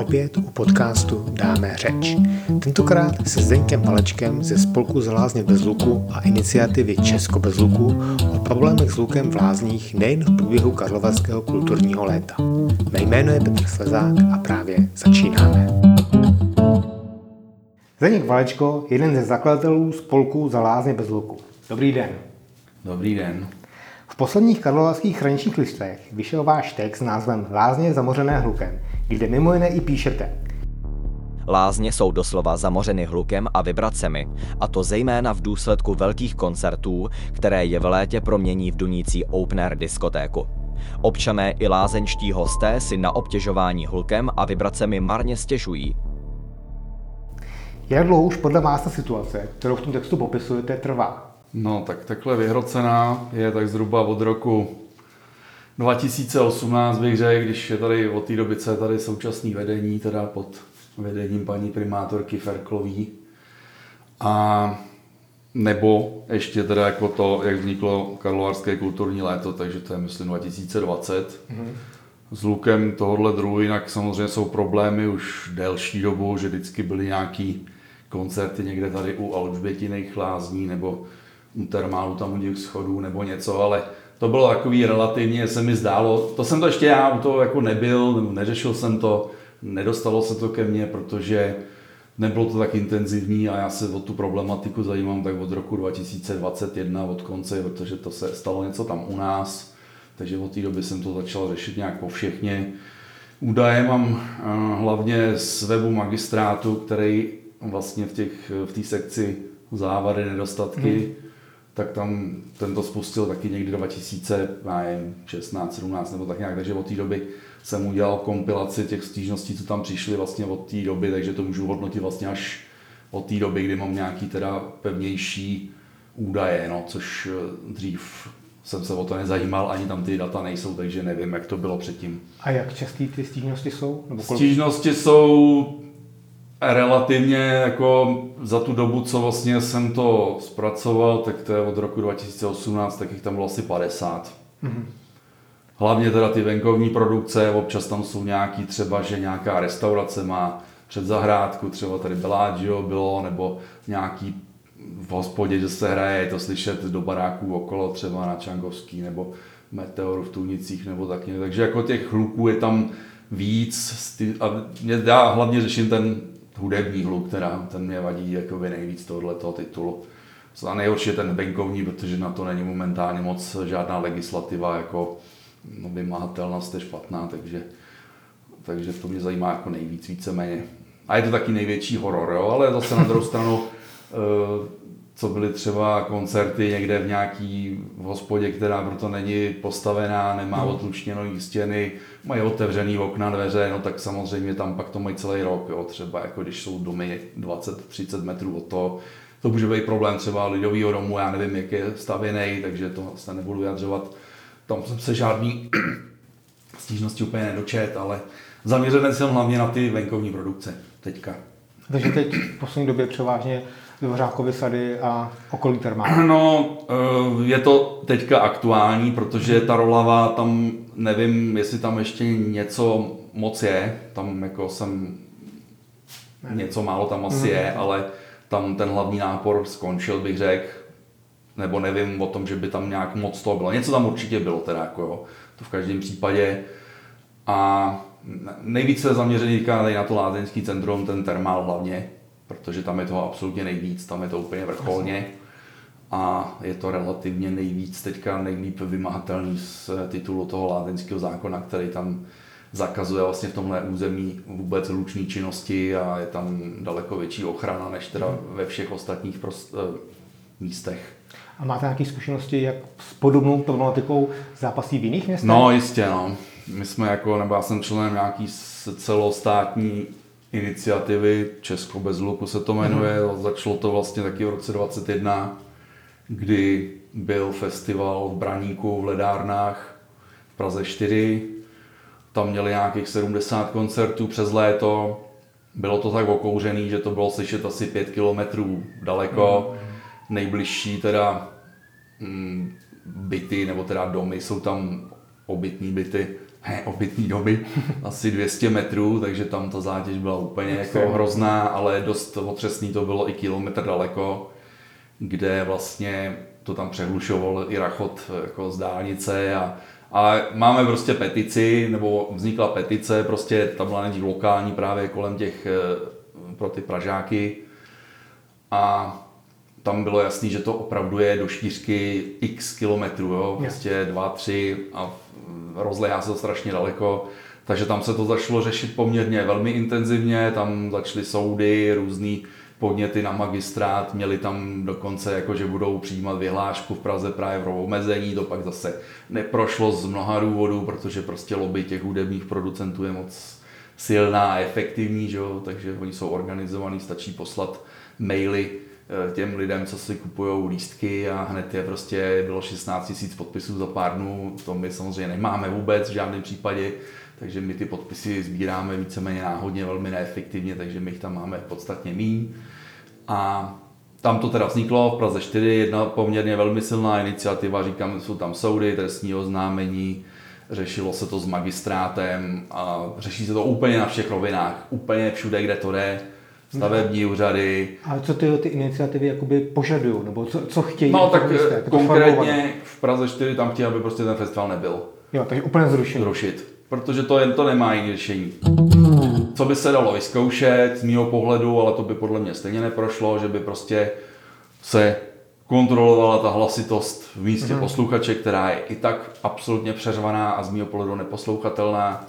opět u podcastu Dáme řeč. Tentokrát se Zdeňkem Válečkem ze Spolku za Lázně bez hluku a iniciativy Česko bez hluku o problémech s hlukem v lázních nejen v průběhu Karlovarského kulturního léta. Mé jméno je Petr Slezák a právě začínáme. Zdeněk Válečko, jeden ze zakladatelů Spolku za Lázně bez hluku. Dobrý den. Dobrý den. V posledních karlovarských hraničních listech vyšel váš text s názvem Lázně zamořené hlukem, kde mimo jiné i píšete. Lázně jsou doslova zamořeny hlukem a vibracemi, a to zejména v důsledku velkých koncertů, které je v létě promění v dunící open-air diskotéku. Občané i lázeňští hosté si na obtěžování hlukem a vibracemi marně stěžují. Jak dlouho už podle vás ta situace, kterou v tom textu popisujete, trvá? No, tak takhle vyhrocená je tak zhruba od roku 2018, bych řekl, když je tady od té doby, co je tady současné vedení, teda pod vedením paní primátorky Ferklový. A nebo ještě teda jako to, jak vzniklo Karlovarské kulturní léto, takže to je myslím 2020. Mm-hmm. S hlukem tohohle druhu, jinak samozřejmě jsou problémy už delší dobu, že vždycky byly nějaký koncerty někde tady u Alžbětiných lázní nebo u termálu tam u těch schodů nebo něco, ale to bylo takový relativně, se mi zdálo, to jsem to ještě já u toho jako nebyl, neřešil jsem to, nedostalo se to ke mně, protože nebylo to tak intenzivní a já se o tu problematiku zajímám tak od roku 2021 od konce, protože to se stalo něco tam u nás, takže od té doby jsem to začal řešit nějak povšechně. Údaje mám hlavně z webu magistrátu, který vlastně v té sekci závady, nedostatky, tak tam tento spustil taky někdy 2016, 17 nebo tak nějak, takže od té doby jsem udělal kompilaci těch stížností, co tam přišly vlastně od té doby, takže to můžu hodnotit vlastně až od té doby, kdy mám nějaký teda pevnější údaje, no, což dřív jsem se o to nezajímal, ani tam ty data nejsou, takže nevím, jak to bylo předtím. A jak častý ty stížnosti jsou? Nebo kolik? Stížnosti jsou relativně jako za tu dobu, co vlastně jsem to zpracoval, tak to je od roku 2018, tak jich tam bylo asi 50. Mm-hmm. Hlavně teda ty venkovní produkce, občas tam jsou nějaký třeba, že nějaká restaurace má před zahrádku, třeba tady Bellagio bylo, nebo nějaký v hospodě, že se hraje, je to slyšet do baráků okolo, třeba na Čankovský, nebo Meteoru v Tůnicích, nebo tak nějak. Takže jako těch hluků je tam víc a já hlavně řeším ten hudební hluk, teda ten mě vadí jako nejvíc tohoto titulu. A nejhorší je ten venkovní, protože na to není momentálně moc žádná legislativa, jako no, vymahatelnost je špatná, takže to mě zajímá jako nejvíc, víceméně. A je to taky největší horor, jo? Ale zase na druhou stranu, co byly třeba koncerty někde v nějaký hospodě, která proto není postavená, nemá otlučněné stěny, mají otevřený okna, dveře, no tak samozřejmě tam pak to mají celý rok, jo, třeba jako když jsou domy 20-30 metrů od toho, to může být problém třeba lidovýho domu, já nevím, jak je stavěný, takže to se nebudu vyjadřovat, tam jsem se žádný stížnosti úplně nedočet, ale zaměřený jsem hlavně na ty venkovní produkce teďka. Takže teď v poslední době převážně Dvořákovy sady a okolí termálů. No, je to teďka aktuální, protože ta Rolava, tam nevím, jestli tam ještě něco moc je, tam jako jsem něco málo tam asi je, ale tam ten hlavní nápor skončil, bych řekl, nebo nevím o tom, že by tam nějak moc toho bylo. Něco tam určitě bylo teda, jako jo, to v každém případě. A nejvíce zaměřený na to lázeňský centrum, ten termál hlavně, protože tam je toho absolutně nejvíc, tam je to úplně vrcholně a je to relativně nejvíc teďka nejlíp vymahatelný z titulu toho lázeňského zákona, který tam zakazuje vlastně v tomhle území vůbec hlučné činnosti a je tam daleko větší ochrana než teda ve všech ostatních místech. A máte nějaké zkušenosti, jak s podobnou problematikou zápasí v jiných městech? No jistě, no. My jsme jako, nebo já jsem členem nějaký celostátní iniciativy Česko bez hluku se to jmenuje, začalo to vlastně taky v roce 2021, kdy byl festival v Braníku, v Ledárnách, v Praze 4, tam měli nějakých 70 koncertů přes léto, bylo to tak okouřený, že to bylo slyšet asi 5 kilometrů daleko, nejbližší teda byty nebo teda domy jsou tam obytný byty, ne, obytný domy, asi 200 metrů, takže tam ta zátěž byla úplně jako hrozná, ale dost otřesný to bylo i kilometr daleko, kde vlastně to tam přehlušoval i rachot jako z dálnice a máme prostě petici, nebo vznikla petice, prostě tam byla nejdřív lokální právě kolem těch, pro ty Pražáky a tam bylo jasný, že to opravdu je do šířky x kilometrů, jo? Prostě 2, 3 a rozléhá se to strašně daleko, takže tam se to začalo řešit poměrně velmi intenzivně, tam začaly soudy, různý podněty na magistrát, měli tam dokonce jako, že budou přijímat vyhlášku v Praze právě pro omezení, to pak zase neprošlo z mnoha důvodů, protože prostě lobby těch hudebních producentů je moc silná a efektivní, že jo? Takže oni jsou organizovaní, stačí poslat maily těm lidem, co si kupují lístky a hned je prostě, bylo 16 000 podpisů za pár dnů, to my samozřejmě nemáme vůbec v žádném případě, takže my ty podpisy sbíráme víceméně náhodně, velmi neefektivně, takže my jich tam máme podstatně míň. A tam to teda vzniklo, v Praze 4, jedna poměrně velmi silná iniciativa, říkám, jsou tam soudy, trestní oznámení, řešilo se to s magistrátem a řeší se to úplně na všech rovinách, úplně všude, kde to jde. Stavební úřady. A co ty iniciativy jakoby požadují, nebo co chtějí? No tak konkrétně v Praze 4 tam chtějí, aby prostě ten festival nebyl. Jo, takže úplně zrušit. Protože to nemá jiné řešení. Co by se dalo vyzkoušet z mýho pohledu, ale to by podle mě stejně neprošlo, že by prostě se kontrolovala ta hlasitost v místě posluchače, která je i tak absolutně přeřvaná a z mýho pohledu neposlouchatelná.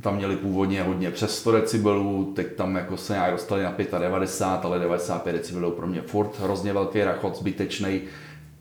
Tam měli původně hodně přes 100 decibelů, teď tam jako se nějak dostali na 95, ale 95 decibelů pro mě furt hrozně velký rachot, zbytečnej,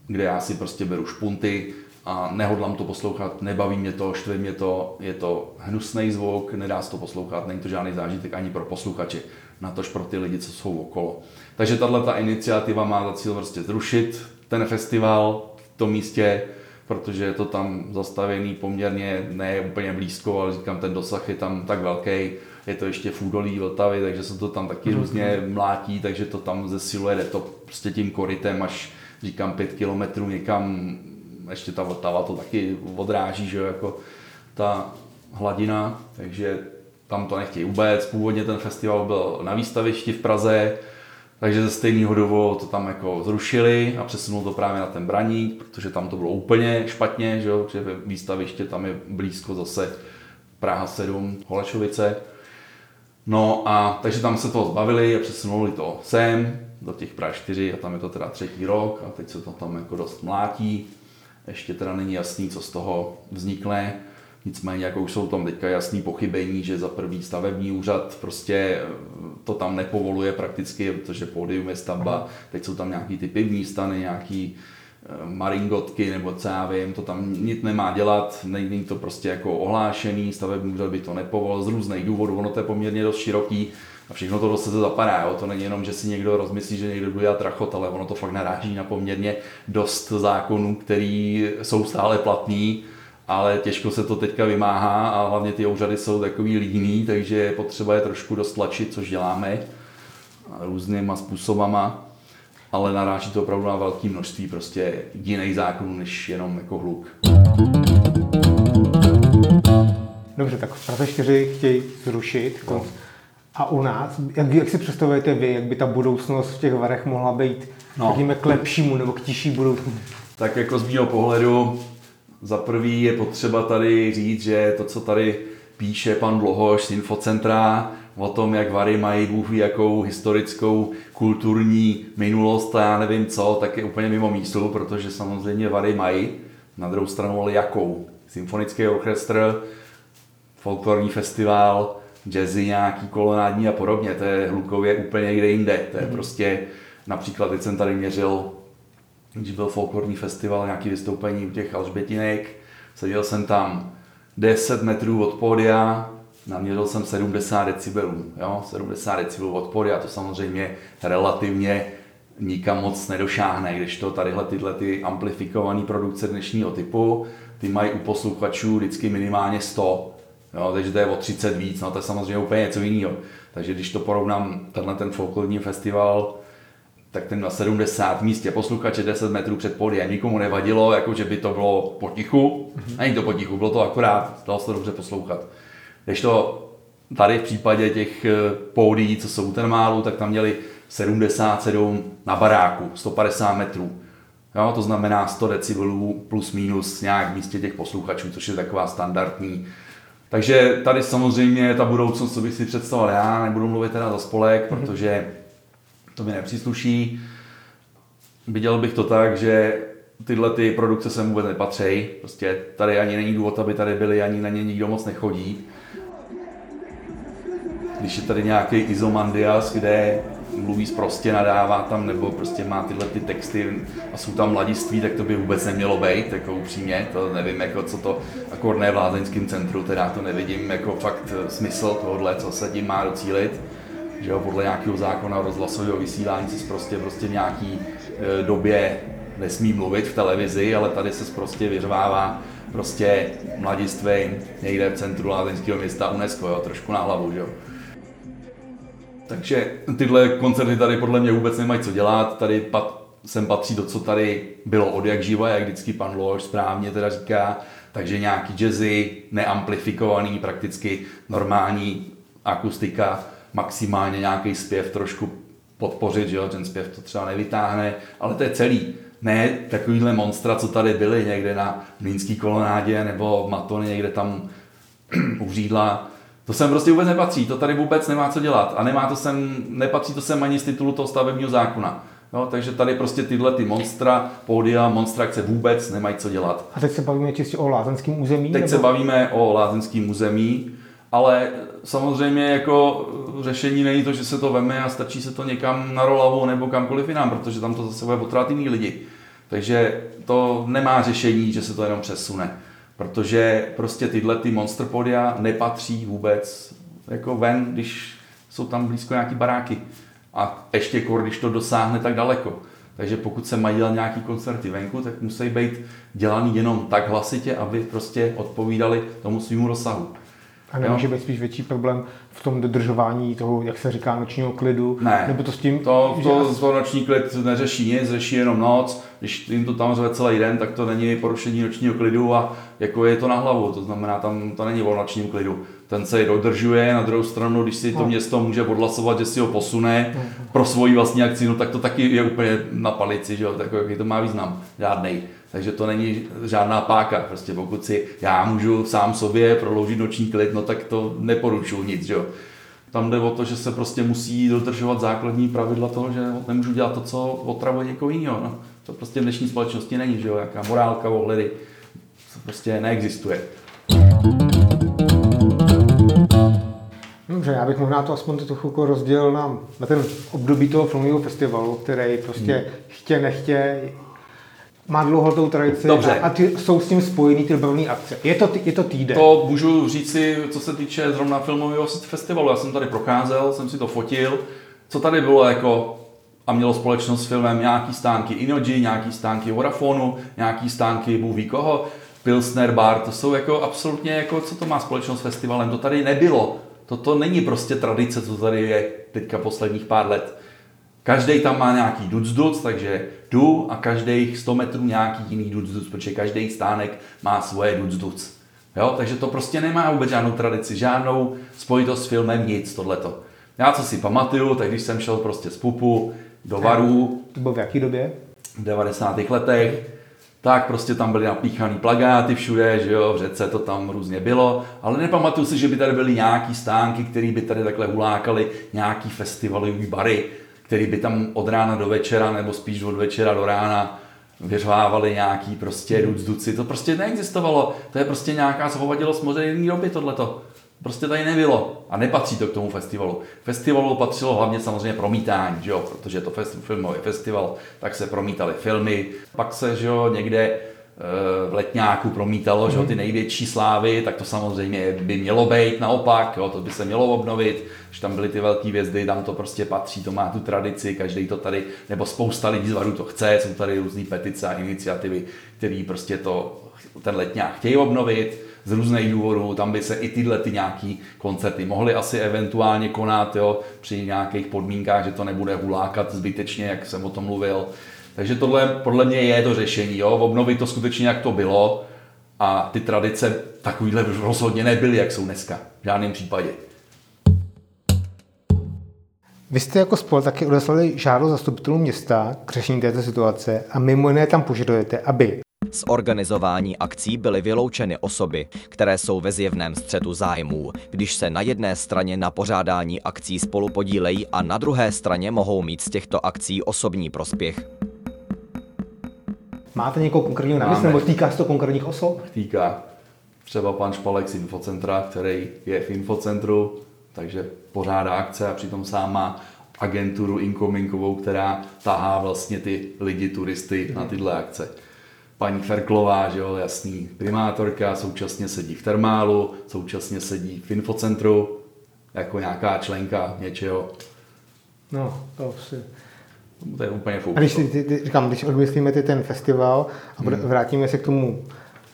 kde já si prostě beru špunty a nehodlám to poslouchat, nebaví mě to, štve mě to, je to hnusný zvuk, nedá se to poslouchat, není to žádný zážitek ani pro posluchače, natož pro ty lidi, co jsou okolo. Takže tato iniciativa má za cíl prostě zrušit ten festival v tom místě, protože je to tam zastavěný poměrně, ne úplně blízko, ale říkám, ten dosah je tam tak velký, je to ještě v údolí Vltavy, takže se to tam taky různě mlátí, takže to tam zesiluje, jde to prostě tím korytem až, říkám, 5 kilometrů někam, ještě ta Vltava to taky odráží, že jo, jako ta hladina, takže tam to nechtějí vůbec. Původně ten festival byl na výstavišti v Praze, takže ze stejného důvodu to tam jako zrušili a přesunul to právě na ten Braník, protože tam to bylo úplně špatně, že jo, že ve výstaviště tam je blízko zase Praha 7, Holešovice. No a takže tam se toho zbavili a přesunuli to sem do těch Praha 4 a tam je to teda 3. rok a teď se to tam jako dost mlátí. Ještě teda není jasný, co z toho vznikne. Nicméně jako už jsou tam teďka jasný pochybení, že za prvý stavební úřad prostě to tam nepovoluje prakticky, protože pódium je stavba, teď jsou tam nějaký ty pivní stany, nějaký maringotky nebo co já vím, to tam nic nemá dělat, není to prostě jako ohlášený, stavební úřad by to nepovolil z různých důvodů, ono to je poměrně dost široký a všechno to do sebe zapadá, jo? To není jenom, že si někdo rozmyslí, že někdo bude dělat rachot, ale ono to fakt naráží na poměrně dost zákonů, který jsou stále platný, ale těžko se to teďka vymáhá a hlavně ty úřady jsou takový líný, takže je potřeba je trošku dostlačit, což děláme různýma způsobama, ale naráží to opravdu na velké množství prostě jiných zákonů, než jenom jako hluk. Dobře, tak v Praze 4 chtějí zrušit. No. A u nás, jak si představujete vy, jak by ta budoucnost v těch Varech mohla být, řekněme, k lepšímu nebo k tiší budoucnu? Tak jako z mého pohledu, za prvý je potřeba tady říct, že to, co tady píše pan Blahoš z Infocentra o tom, jak Vary mají Bůh ví jakou historickou kulturní minulost a já nevím co, tak je úplně mimo místu, protože samozřejmě Vary mají, na druhou stranu ale jakou. Symfonický orchestr, folklorní festival, jazzy nějaký kolonádní a podobně, to je hlukově úplně kde jinde. To je prostě, například teď jsem tady měřil, když byl folklorní festival, nějaký vystoupení u těch Alžbětinek, seděl jsem tam 10 metrů od pódia, naměřil jsem 70 decibelů, jo? 70 decibelů od pódia, to samozřejmě relativně nikam moc nedošáhne, když to tadyhle tyhle ty amplifikované produkce dnešního typu, ty mají u posluchačů vždycky minimálně 100, jo? Takže to je o 30 víc, no to je samozřejmě úplně něco jiného. Takže když to porovnám, tenhle ten folklorní festival tak ten na 70 místě posluchače 10 metrů před pódiem, nikomu nevadilo, jako že by to bylo potichu, není to potichu, bylo to akorát, dalo se dobře poslouchat. Když to tady v případě těch pódií, co jsou ten málu, tak tam měli 77 na baráku, 150 metrů. Jo, to znamená 100 decibelů plus minus nějak v místě těch posluchačů, což je taková standardní. Takže tady samozřejmě ta budoucnost, co bych si představoval já, nebudu mluvit teda za spolek, protože to mi nepřísluší. Viděl bych to tak, že tyhle ty produkce sem vůbec nepatří. Prostě tady ani není důvod, aby tady byli, ani na ně nikdo moc nechodí. Když je tady nějaký Izomandiás, kde mluví sprostě, nadává tam, nebo prostě má tyhle ty texty a jsou tam mladiství, tak to by vůbec nemělo být, jako upřímně, to nevím, jako co to, akord ne v lázeňském centru, teda to nevidím, jako fakt smysl tohohle, co se tím má docílit, že jo, podle nějakého zákona rozhlasového vysílání se prostě v nějaký době nesmí mluvit v televizi, ale tady se prostě vyřvává prostě mladistvím někde v centru lázeňského města UNESCO, jo, trošku na hlavu, že jo. Takže tyhle koncerty tady podle mě vůbec nemají co dělat, tady sem patří to, co tady bylo od jak živa, jak vždycky pan Blahoš správně teda říká, takže nějaký jazzy, neamplifikovaný, prakticky normální akustika, maximálně nějaký zpěv trošku podpořit, že jo, ten zpěv to třeba nevytáhne, ale to je celý. Ne takovýhle monstra, co tady byly někde na Mlýnský kolonádě nebo v Matoni, někde tam u Řídla. To sem prostě vůbec nepatří, to tady vůbec nemá co dělat a nemá to sem, nepatří to sem ani z titulu toho stavebního zákona. No, takže tady prostě tyhle ty monstra, pódia, monstrakce vůbec nemají co dělat. A teď se bavíme čistě o lázeňském území? Teď se bavíme o lázeňském území, ale samozřejmě jako řešení není to, že se to veme a stačí se to někam na Rolavu nebo kamkoliv jinam, protože tam to zase bude potrát jiný lidi. Takže to nemá řešení, že se to jenom přesune. Protože prostě tyhle ty monsterpodia nepatří vůbec jako ven, když jsou tam blízko nějaký baráky. A ještě když to dosáhne tak daleko. Takže pokud se mají dělat nějaký koncerty venku, tak musí být dělaný jenom tak hlasitě, aby prostě odpovídali tomu svýmu rozsahu. A nemůže být spíš větší problém v tom dodržování toho, jak se říká, nočního klidu? Ne, nebo to s tím, to noční klid neřeší nic, řeší jenom noc. Když jim to tam řve celý den, tak to není porušení nočního klidu a jako je to na hlavu, to znamená, tam to není o nočním klidu. Ten se dodržuje, na druhou stranu, když si to město může odhlasovat, že si ho posune pro svoji vlastní akci, no tak to taky je úplně na palici, že jo, tak jaký to má význam, žádnej. Takže to není žádná páka, prostě pokud si já můžu sám sobě prodloužit noční klid, no tak to neporučuju nic, že jo. Tam jde o to, že se prostě musí dodržovat základní pravidla toho, že nemůžu dělat to, co otravuje někoho jiného, no. To prostě v dnešní společnosti není, že jo, jaká morálka, ohledy, to prostě neexistuje. Dobře, já bych možná to aspoň to chvilku rozdělil na ten období toho filmového festivalu, který prostě chtě nechtě má dlouhotou tradici. Dobře. A ty jsou s tím spojený ty bavné akce. Je to týden. To můžu říct si, co se týče zrovna filmového festivalu. Já jsem tady procházel, jsem si to fotil. Co tady bylo jako a mělo společnost s filmem nějaký stánky Inoji, nějaký stánky Vodafonu, nějaký stánky Bůh ví koho, Pilsner Bar, to jsou jako absolutně jako, co to má společnost s festivalem, to tady nebylo. Toto není prostě tradice, co tady je teďka posledních pár let. Každý tam má nějaký duc, takže jdu a každých 100 metrů nějaký jiný duc, protože každý stánek má svoje duc. Jo, takže to prostě nemá vůbec žádnou tradici, žádnou spojitost s filmem, nic tohleto. Já co si pamatuju, tak když jsem šel prostě z pupu do varů. To bylo v jaký době? V 90. letech. Tak prostě tam byly napíchaný plakáty všude, že jo, v řece to tam různě bylo, ale nepamatuju si, že by tady byly nějaký stánky, které by tady takhle hulákaly, nějaký festivalový bary, které by tam od rána do večera, nebo spíš od večera do rána vyřvávaly nějaký prostě duci. To prostě neexistovalo, to je prostě nějaká zhovadilost moderní doby tohleto. Prostě tady nebylo a nepatří to k tomu festivalu. Festivalu patřilo hlavně samozřejmě promítání, že jo? Protože to filmový festival, tak se promítaly filmy. Pak se, že jo, někde v Letňáku promítalo, že jo, ty největší slávy, tak to samozřejmě by mělo být naopak, jo? To by se mělo obnovit, že tam byly ty velké hvězdy, tam to prostě patří, to má tu tradici, každý to tady, nebo spousta lidí z Varů to chce, jsou tady různý petice a iniciativy, které prostě ten Letňák chtějí obnovit. z různých důvodů, tam by se i tyhle ty nějaký koncerty mohly asi eventuálně konat, jo, při nějakých podmínkách, že to nebude hulákat zbytečně, jak jsem o tom mluvil. Takže tohle podle mě je to řešení, jo, obnovit to skutečně, jak to bylo, a ty tradice takovýhle rozhodně nebyly, jak jsou dneska, v žádném případě. Vy jste jako spol taky odeslali žádost zastupitelů města k řešení této situace a mimo jiné tam požadujete, aby z organizování akcí byly vyloučeny osoby, které jsou ve zjevném střetu zájmů, když se na jedné straně na pořádání akcí spolupodílejí a na druhé straně mohou mít z těchto akcí osobní prospěch. Máte někoho konkrétního na mysli, nebo týká se to konkrétních osob? Týká. Třeba pan Špalek z Infocentra, který je v Infocentru, takže pořádá akce a přitom sám má agenturu inkominkovou, která tahá vlastně ty lidi, turisty na tyhle akce. Paní Ferklová, že jo, jasný, primátorka, současně sedí v Termálu, současně sedí v Infocentru, jako nějaká členka něčeho. No, to si... To je úplně fuk. A když odmyslíme ten festival a vrátíme se k tomu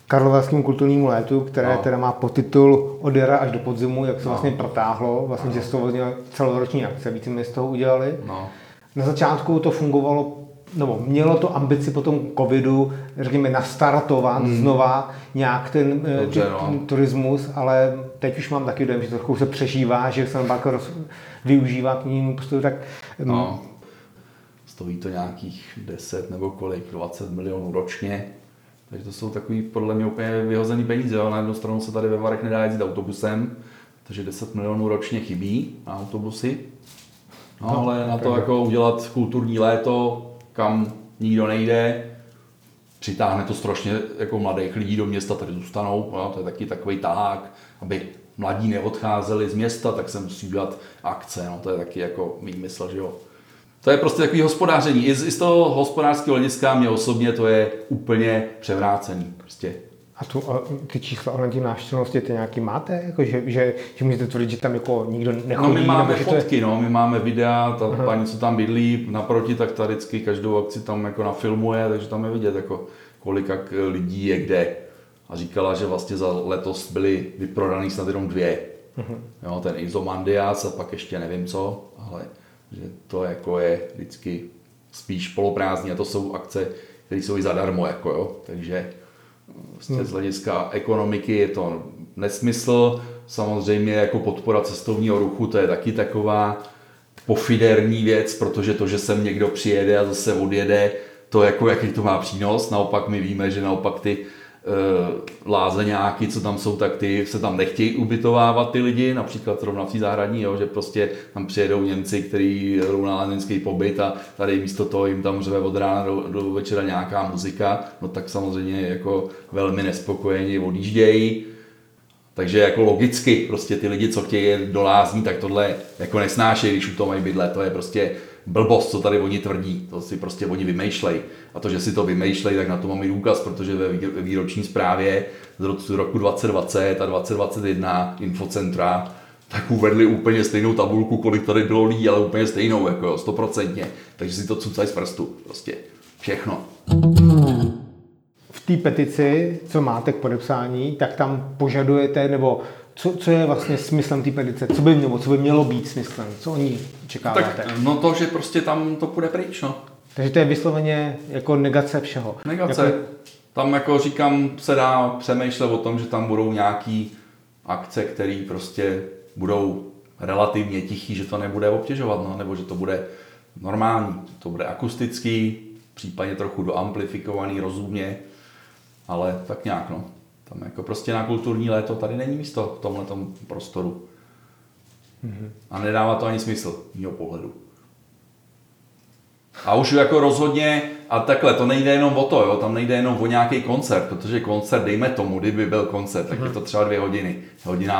Karlovarskému kulturnímu létu, které teda má podtitul Od jara až do podzimu, jak se vlastně protáhlo, že z toho celoroční akce, víc jsme z toho udělali. No. Na začátku to fungovalo, nebo mělo to ambici po tom covidu, řekněme, nastartovat znova nějak ten turismus, ale teď už mám taky dojem, že trochu se přežívá, že se pak využívá k ním prostě tak... Stojí to nějakých 10 nebo kolik, 20 milionů ročně. Takže to jsou takový podle mě úplně vyhozený peníze. Jo? Na jednu stranu se tady ve Varech nedá jezdit autobusem, takže 10 milionů ročně chybí na autobusy. No, ale na to jako udělat kulturní léto, kam nikdo nejde, přitáhne to strašně jako mladých lidí do města, tady zůstanou. Jo? To je taky takový tahák, aby mladí neodcházeli z města, tak se musí dělat akce. No, to je taky jako výmysl, že jo. To je prostě takový hospodáření. I z toho hospodářského hlediska mě osobně to je úplně převrácený. Prostě. A ty čísla o návštěvnosti ty nějaký máte? Jako, že můžete tvrdit, že tam jako nikdo nechodí? No my máme fotky, my máme videa, ta paní, co tam bydlí naproti, tak ta vždycky každou akci tam jako nafilmuje, takže tam je vidět, jako, kolik lidí je kde. A říkala, že vlastně za letos byly vyprodaný snad jenom 2. Jo, ten Izomandiás a pak ještě nevím co, ale... že to jako je vždycky spíš poloprázdní a to jsou akce, které jsou i zadarmo, jako jo. Takže z hlediska ekonomiky je to nesmysl. Samozřejmě jako podpora cestovního ruchu, to je taky taková pofiderní věc, protože to, že sem někdo přijede a zase odjede, to jako jaký to má přínos. Naopak my víme, že naopak ty lázeňáky, co tam jsou, tak ty se tam nechtějí ubytovávat ty lidi, například rovnací zahradní, jo, že prostě tam přijedou Němci, kteří jdou na lázeňský pobyt a tady místo toho jim tam řve od rána do večera nějaká muzika, no tak samozřejmě jako velmi nespokojení odjíždějí. Takže jako logicky prostě ty lidi, co chtějí do lázní, tak tohle jako nesnášejí, když u toho mají bydlet, to je prostě blbost, co tady oni tvrdí, to si prostě oni vymýšlejí. A to, že si to vymýšlejí, tak na to mám i důkaz, protože ve výroční zprávě z roku 2020 a 2021 Infocentra tak uvedli úplně stejnou tabulku, kolik tady bylo lidí, ale úplně stejnou, jako jo, 100%. Takže si to cucají z prstu, prostě všechno. V té petici, co máte k podepsání, tak tam požadujete, nebo co je vlastně smyslem té petice? Co by mělo být smyslem? Co oni čekáváte? Tak, no to, že prostě tam to půjde pryč, no. Takže to je vysloveně jako negace všeho. Negace. Jako... Tam jako říkám, se dá přemýšlet o tom, že tam budou nějaký akce, které prostě budou relativně tichý, že to nebude obtěžovat, no, nebo že to bude normální, to bude akustický, případně trochu doamplifikovaný, rozumně, ale tak nějak, no. Tam jako prostě na kulturní léto tady není místo v tomhletom prostoru. A nedává to ani smysl mýho pohledu. A už jako rozhodně, a takhle, to nejde jenom o to, jo, tam nejde jenom o nějaký koncert, protože koncert, dejme tomu, kdyby byl koncert, tak je to třeba 2 hodiny, 1,5 hodiny.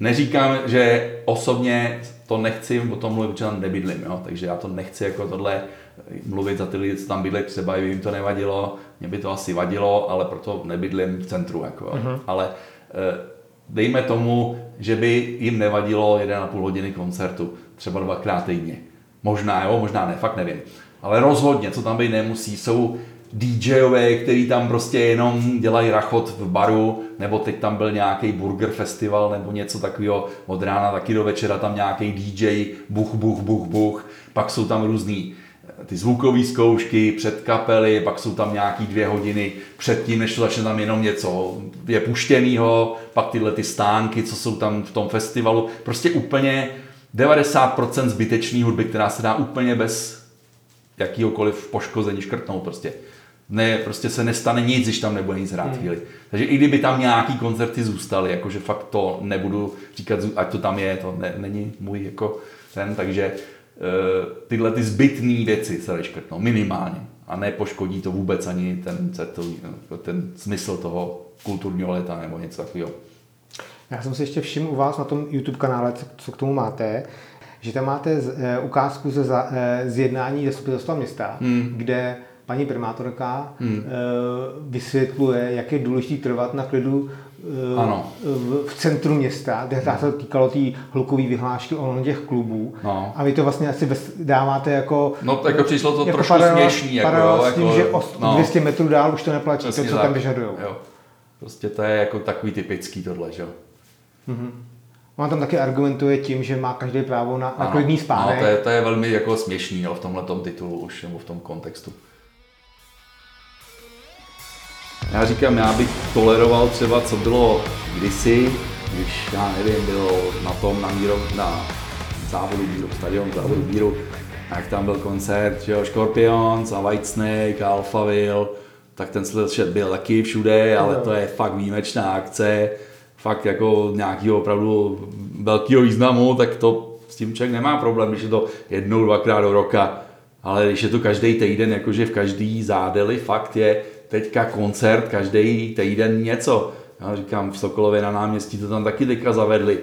Neříkám, že osobně to nechci o tom mluvit, protože tam nebydlím, jo, takže já to nechci jako tohle mluvit za ty lidi, co tam bydlí, třeba by jim to nevadilo, mě by to asi vadilo, ale proto nebydlím v centru, jako, ale dejme tomu, že by jim nevadilo 1,5 hodiny koncertu, třeba 2x týdně. Možná jo, možná ne, fakt nevím. Ale rozhodně, co tam být nemusí, jsou DJové, který tam prostě jenom dělají rachot v baru, nebo teď tam byl nějaký burger festival nebo něco takového, od rána taky do večera tam nějaký DJ, buch. Pak jsou tam různý ty zvukové zkoušky před kapely, pak jsou tam nějaký 2 hodiny předtím, než to začne, tam jenom něco je puštěného, pak tyhle ty stánky, co jsou tam v tom festivalu. Prostě úplně 90% zbytečný hudby, která se dá úplně bez jakýhokoliv poškození škrtnout prostě. Ne, prostě se nestane nic, když tam nebude nic hrát chvíli. Takže i kdyby tam nějaký koncerty zůstaly, jakože fakt to nebudu říkat, ať to tam je, to ne, není můj jako ten, takže tyhle ty zbytné věci se škrtnou minimálně a nepoškodí to vůbec ani ten smysl toho kulturního léta nebo něco takového. Já jsem si ještě všiml u vás na tom YouTube kanále, co k tomu máte, že tam máte ukázku z jednání zastupitelstva města, kde paní primátorka vysvětluje, jak je důležité trvat na klidu v centru města, kde se týkalo té hlukové vyhlášky o těch klubů. No. A vy to vlastně asi dáváte jako... No tak jako přišlo to jako trošku směšný. Paralel s tím, že 200 metrů dál už to neplatí, to, co tam vyžadujou. Prostě to je jako takový typický tohle, že jo. Mm-hmm. Ona tam taky argumentuje tím, že má každý právo na klidný spánek. No, to je velmi jako směšný, jo, v tomhletom titulu už, nebo v tom kontextu. Já říkám, já bych toleroval třeba, co bylo kdysi, když, já nevím, bylo na tom, na závodu Bírov, stadion závodu Bírov, jak tam byl koncert, že jo, Scorpions a Whitesnake, Alphaville, tak ten slyšet byl taky všude, ale to je fakt výjimečná akce, fakt jako nějakého opravdu velkého významu, tak to s tím člověk nemá problém, když je to jednou, dvakrát do roka, ale když je to každý týden, jakože v každý zádeli fakt je teďka koncert, každý týden něco. Já říkám, v Sokolově na náměstí to tam taky teďka zavedli,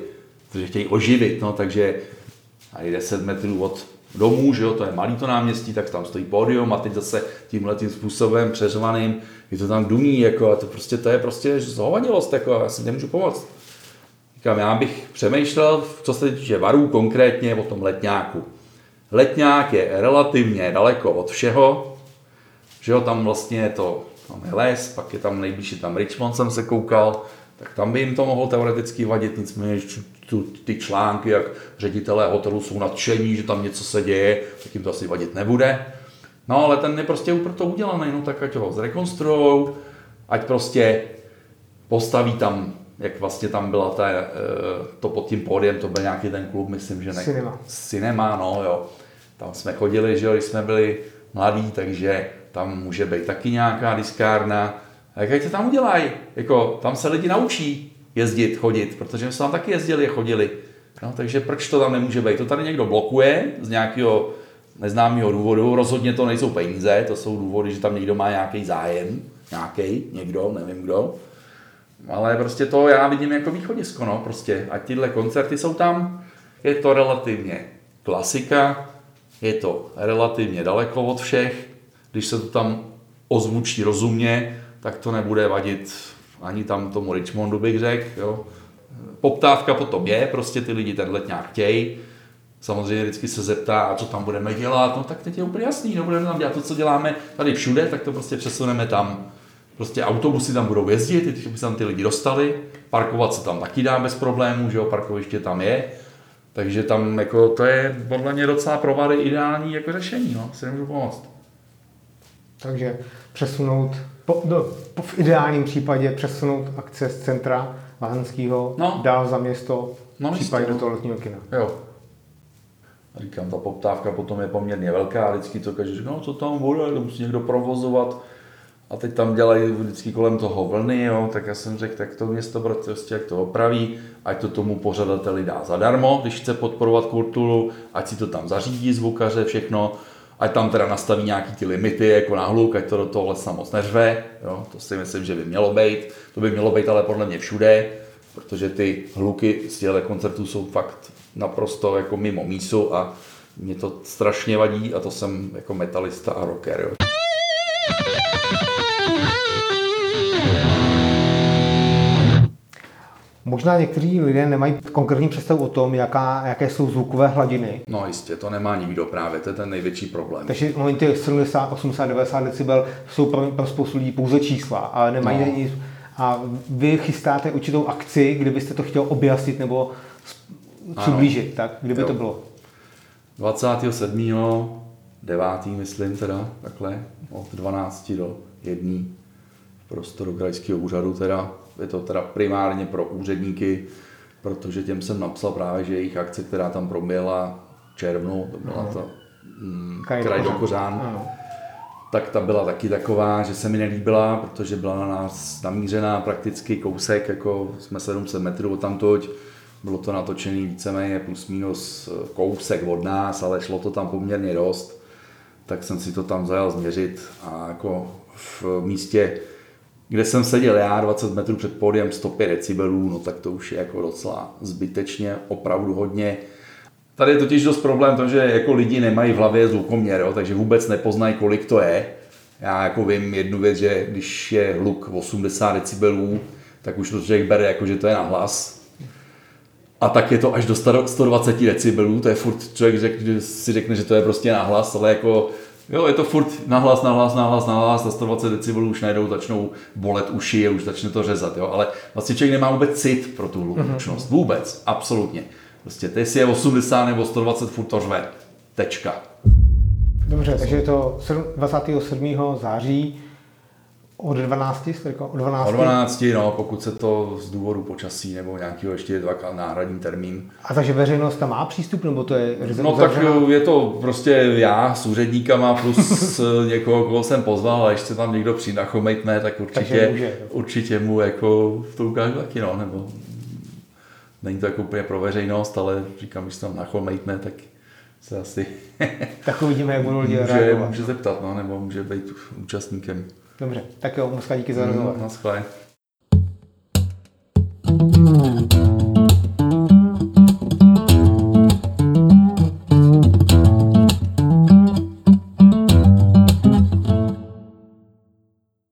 protože chtějí oživit, no, takže tady 10 metrů od domů, že jo, to je malý to náměstí, tak tam stojí pódium a teď zase tímhletím způsobem přeřvaným, je to tam duní, jako, a to je prostě zhovadilost, jako, já si nemůžu pomoct. Říkám, já bych přemýšlel, co se týče varů, konkrétně o tom letňáku. Letňák je relativně daleko od všeho, že jo, tam vlastně je to, tam je les, pak je tam nejbližší, tam Richmond jsem se koukal, tak tam by jim to mohlo teoreticky vadit, nicméně ty články, jak ředitelé hotelu jsou nadšení, že tam něco se děje, tak jim to asi vadit nebude. No ale ten je prostě proto udělaný, no tak ať ho zrekonstruujou, ať prostě postaví tam, jak vlastně tam byla to pod tím pódiem, to byl nějaký ten klub, myslím, že ne. Cinema, no jo. Tam jsme chodili, že jo, když jsme byli mladí, takže tam může být taky nějaká diskárna. Tak ať se tam udělají, jako tam se lidi naučí jezdit, chodit, protože my jsme tam taky jezdili a chodili. No, takže proč to tam nemůže být? To tady někdo blokuje z nějakého neznámého důvodu, rozhodně to nejsou peníze, to jsou důvody, že tam někdo má nějaký zájem, někdo, nevím kdo. Ale prostě to já vidím jako východisko, no, prostě. A tyhle koncerty jsou tam, je to relativně klasika, je to relativně daleko od všech, když se to tam ozvučí rozumně, tak to nebude vadit ani tam tomu Richmondu, bych řekl. Poptávka potom je, prostě ty lidi ten letňák chtějí. Samozřejmě vždycky se zeptá, a co tam budeme dělat, no tak teď je úplně jasný, no budeme tam dělat to, co děláme tady všude, tak to prostě přesuneme tam. Prostě autobusy tam budou jezdit, aby se tam ty lidi dostali, parkovat se tam taky dá bez problémů, že jo, parkoviště tam je. Takže tam jako to je podle mě docela pro vary ideální jako řešení, no, si nemůžu pomoct. Takže přesunout, v ideálním případě přesunout akce z centra Lázeňského dál za město, případně do toho letního kina. Jo. Říkám, ta poptávka potom je poměrně velká a vždycky to každý říká, no co tam bude, to musí někdo provozovat. A teď tam dělají vždycky kolem toho vlny, jo, tak já jsem řekl, tak to město prostě jak to opraví, ať to tomu pořadateli dá zadarmo, když chce podporovat kulturu, ať si to tam zařídí zvukaře, všechno, ať tam teda nastaví nějaký ty limity jako na hluk, ať to do toho lesa moc neřve, jo, to si myslím, že by mělo být, to by mělo být ale podle mě všude, protože ty hluky z těchto koncertů jsou fakt naprosto jako mimo mísu a mě to strašně vadí a to jsem jako metalista a rocker, jo. Možná někteří lidé nemají konkrétní představu o tom, jaké jsou zvukové hladiny. No jistě, to nemá nikdo právě, to je ten největší problém. Takže no, ty 70, 80, 90 decibel jsou pro spoustu lidí pouze čísla, ale nemají nic. A vy chystáte určitou akci, kdybyste to chtěl objasnit nebo přiblížit, tak kdyby to bylo? 27.9. myslím teda, takhle, od 12 do 1. v prostoru krajského úřadu teda. Je to teda primárně pro úředníky, protože těm jsem napsal právě, že jejich akce, která tam proběhla v červnu, to byla ta Kraj do Kořán, tak ta byla taky taková, že se mi nelíbila, protože byla na nás namířená prakticky kousek, jako jsme 700 metrů od tamtoť. Bylo to natočený víceméně plus minus kousek od nás, ale šlo to tam poměrně dost, tak jsem si to tam zajel změřit a jako v místě, kde jsem seděl já 20 metrů před pódiem 105 decibelů, no tak to už je jako docela zbytečně, opravdu hodně. Tady je totiž dost problém to, že jako lidi nemají v hlavě zvukoměr, jo, takže vůbec nepoznají, kolik to je. Já jako vím jednu věc, že když je hluk 80 decibelů, tak už to člověk bere jako, že to je na hlas. A tak je to až do 120 decibelů, to je furt, člověk si řekne, že to je prostě na hlas, ale jako jo, je to furt nahlas a 120 decibelů už najednou začnou bolet uši a už začne to řezat, jo, ale vlastně člověk nemá vůbec cit pro tu hlučnost, vůbec, absolutně. Prostě teď si je 80 nebo 120, furt to řve, tečka. Dobře, takže je to 27. září od 12, no, pokud se to z důvodu počasí nebo nějakého ještě náhradní termín. A takže veřejnost tam má přístup, nebo to je rezervace? No tak je to prostě já s úředníkama plus někoho, koho jsem pozval, ale ještě tam někdo přijde nachomejtne, tak určitě mu jako to ukážu taky, no, nebo není to jako úplně pro veřejnost, ale říkám, když tam nachomejtne, tak se asi tak uvidíme, jak budou lidi reagovat. Může zeptat, no, nebo může být účastníkem. Dobře, tak jo, moc díky za rozhovor. Na shledanou.